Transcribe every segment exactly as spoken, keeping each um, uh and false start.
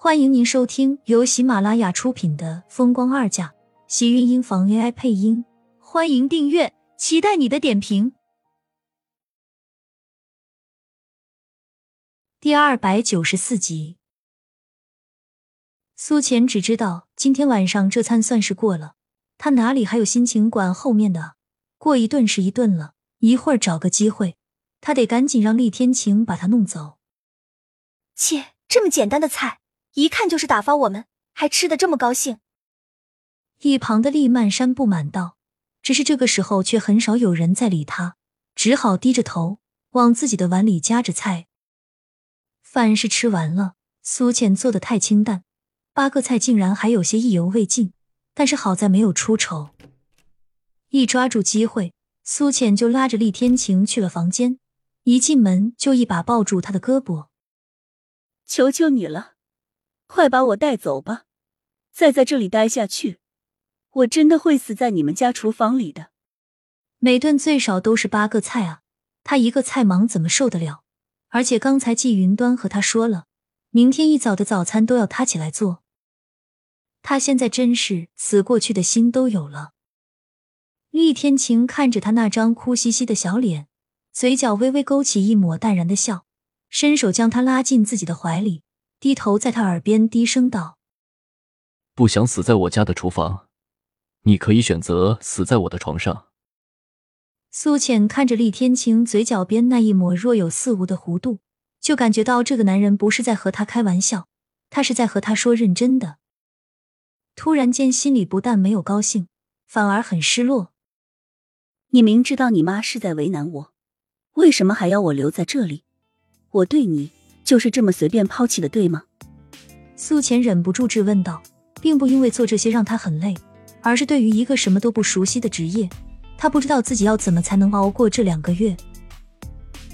欢迎您收听由喜马拉雅出品的《风光二嫁》，喜运音房 A I 配音。欢迎订阅，期待你的点评。第二百九十四集，苏浅只知道今天晚上这餐算是过了，她哪里还有心情管后面的啊？过一顿是一顿了，一会儿找个机会，她得赶紧让厉天晴把她弄走。切，这么简单的菜，一看就是打发我们，还吃得这么高兴。一旁的厉曼山不满道，只是这个时候却很少有人在理他，只好低着头往自己的碗里夹着菜。饭是吃完了，苏浅做得太清淡，八个菜竟然还有些意犹未尽，但是好在没有出丑。一抓住机会，苏浅就拉着厉天晴去了房间，一进门就一把抱住他的胳膊。求求你了，快把我带走吧，再在这里待下去，我真的会死在你们家厨房里的。每顿最少都是八个菜啊，他一个菜盲怎么受得了？而且刚才季云端和他说了，明天一早的早餐都要他起来做。他现在真是死过去的心都有了。厉天晴看着他那张哭兮兮的小脸，嘴角微微勾起一抹淡然的笑，伸手将他拉进自己的怀里，低头在他耳边低声道：不想死在我家的厨房，你可以选择死在我的床上。苏浅看着厉天晴嘴角边那一抹若有似无的弧度，就感觉到这个男人不是在和他开玩笑，他是在和他说认真的。突然间心里不但没有高兴，反而很失落。你明知道你妈是在为难我，为什么还要我留在这里？我对你就是这么随便抛弃的，对吗？苏浅忍不住质问道，并不因为做这些让他很累，而是对于一个什么都不熟悉的职业，他不知道自己要怎么才能熬过这两个月。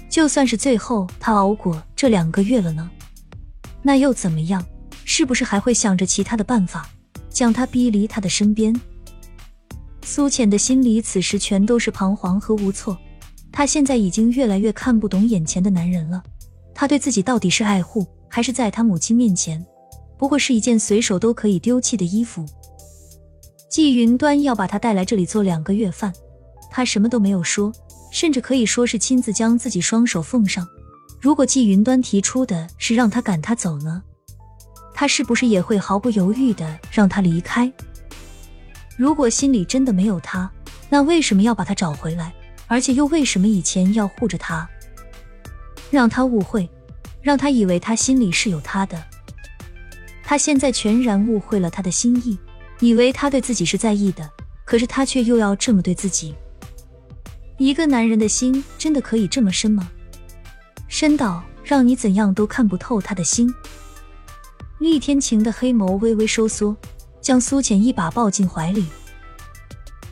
就算是最后他熬过这两个月了呢，那又怎么样？是不是还会想着其他的办法将他逼离他的身边？苏浅的心里此时全都是彷徨和无措，她现在已经越来越看不懂眼前的男人了，他对自己到底是爱护，还是在他母亲面前不过是一件随手都可以丢弃的衣服。季云端要把他带来这里做两个月饭，他什么都没有说，甚至可以说是亲自将自己双手奉上。如果季云端提出的是让他赶他走呢，他是不是也会毫不犹豫的让他离开？如果心里真的没有他，那为什么要把他找回来？而且又为什么以前要护着他，让他误会，让他以为他心里是有他的？他现在全然误会了他的心意，以为他对自己是在意的，可是他却又要这么对自己。一个男人的心真的可以这么深吗？深到让你怎样都看不透他的心。厉天晴的黑眸微微收缩，将苏浅一把抱进怀里，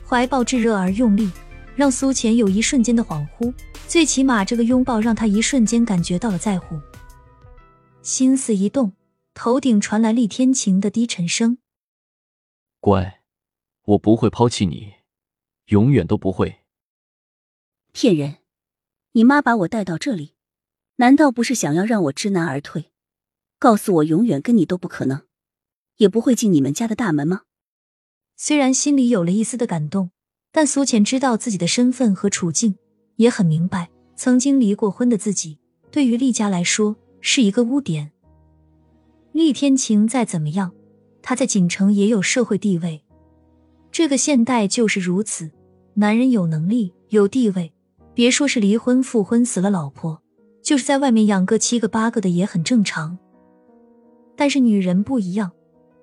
怀抱炙热而用力，让苏浅有一瞬间的恍惚，最起码这个拥抱让他一瞬间感觉到了在乎。心思一动，头顶传来厉天晴的低沉声：乖，我不会抛弃你，永远都不会。骗人！你妈把我带到这里，难道不是想要让我知难而退，告诉我永远跟你都不可能，也不会进你们家的大门吗？虽然心里有了一丝的感动，但苏浅知道自己的身份和处境，也很明白曾经离过婚的自己对于厉家来说是一个污点。厉天晴再怎么样，他在锦城也有社会地位，这个现代就是如此，男人有能力有地位，别说是离婚复婚死了老婆，就是在外面养个七个八个的也很正常。但是女人不一样，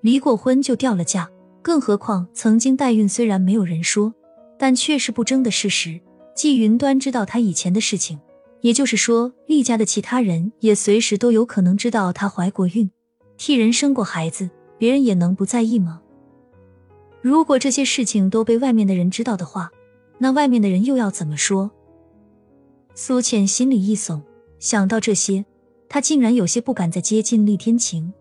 离过婚就掉了价，更何况曾经代孕，虽然没有人说，但却是不争的事实。季云端知道她以前的事情，也就是说厉家的其他人也随时都有可能知道她怀过孕，替人生过孩子，别人也能不在意吗？如果这些事情都被外面的人知道的话，那外面的人又要怎么说？苏浅心里一耸，想到这些，她竟然有些不敢再接近厉天晴。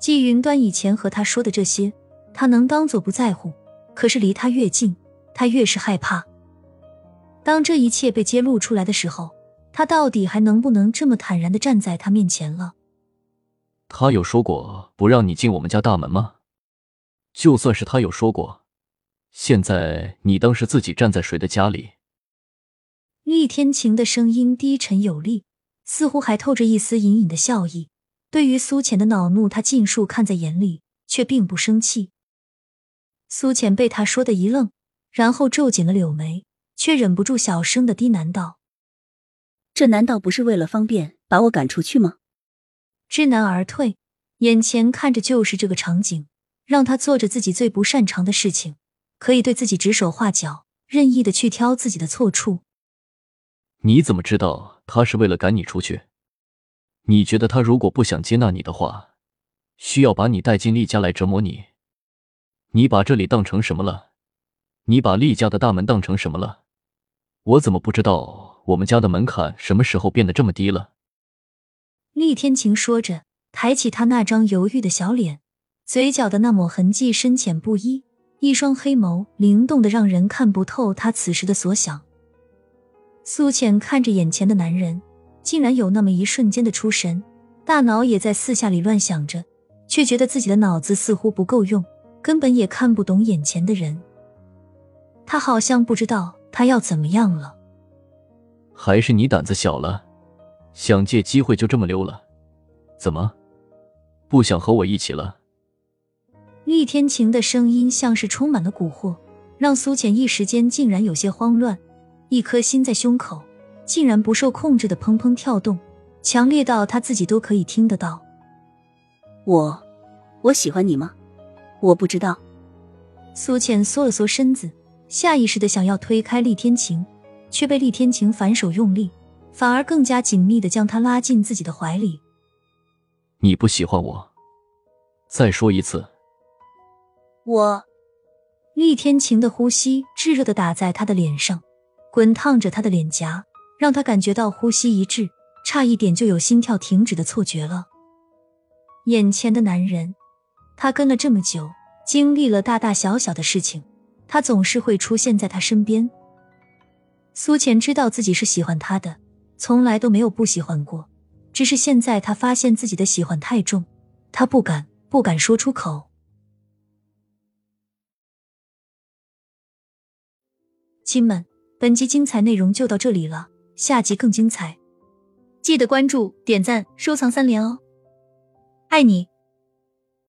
季云端以前和她说的这些，她能当作不在乎，可是离她越近，她越是害怕。当这一切被揭露出来的时候，她到底还能不能这么坦然地站在他面前了？他有说过不让你进我们家大门吗？就算是他有说过，现在你当是自己站在谁的家里？厉天晴的声音低沉有力，似乎还透着一丝隐隐的笑意。对于苏浅的恼怒，他尽数看在眼里，却并不生气。苏浅被他说得一愣，然后皱紧了柳眉，却忍不住小声的低喃道：“这难道不是为了方便把我赶出去吗？”知难而退，眼前看着就是这个场景，让他做着自己最不擅长的事情，可以对自己指手画脚，任意的去挑自己的错处。你怎么知道他是为了赶你出去？你觉得他如果不想接纳你的话，需要把你带进厉家来折磨你？你把这里当成什么了？你把厉家的大门当成什么了？我怎么不知道我们家的门槛什么时候变得这么低了？厉天晴说着，抬起他那张犹豫的小脸，嘴角的那抹痕迹深浅不一，一双黑眸灵动得让人看不透他此时的所想。苏浅看着眼前的男人，竟然有那么一瞬间的出神，大脑也在四下里乱想着，却觉得自己的脑子似乎不够用，根本也看不懂眼前的人。他好像不知道他要怎么样了。还是你胆子小了，想借机会就这么溜了？怎么，不想和我一起了？厉天晴的声音像是充满了蛊惑，让苏浅一时间竟然有些慌乱。一颗心在胸口竟然不受控制的砰砰跳动，强烈到他自己都可以听得到。我我喜欢你吗？我不知道。苏浅缩了缩身子，下意识的想要推开厉天晴，却被厉天晴反手用力，反而更加紧密的将他拉进自己的怀里。你不喜欢我？再说一次。我。厉天晴的呼吸炙热的打在他的脸上，滚烫着他的脸颊，让他感觉到呼吸一滞，差一点就有心跳停止的错觉了。眼前的男人，他跟了这么久，经历了大大小小的事情，他总是会出现在他身边。苏浅知道自己是喜欢他的，从来都没有不喜欢过，只是现在他发现自己的喜欢太重，他不敢不敢说出口。亲们，本集精彩内容就到这里了，下集更精彩，记得关注、点赞、收藏三连哦！爱你！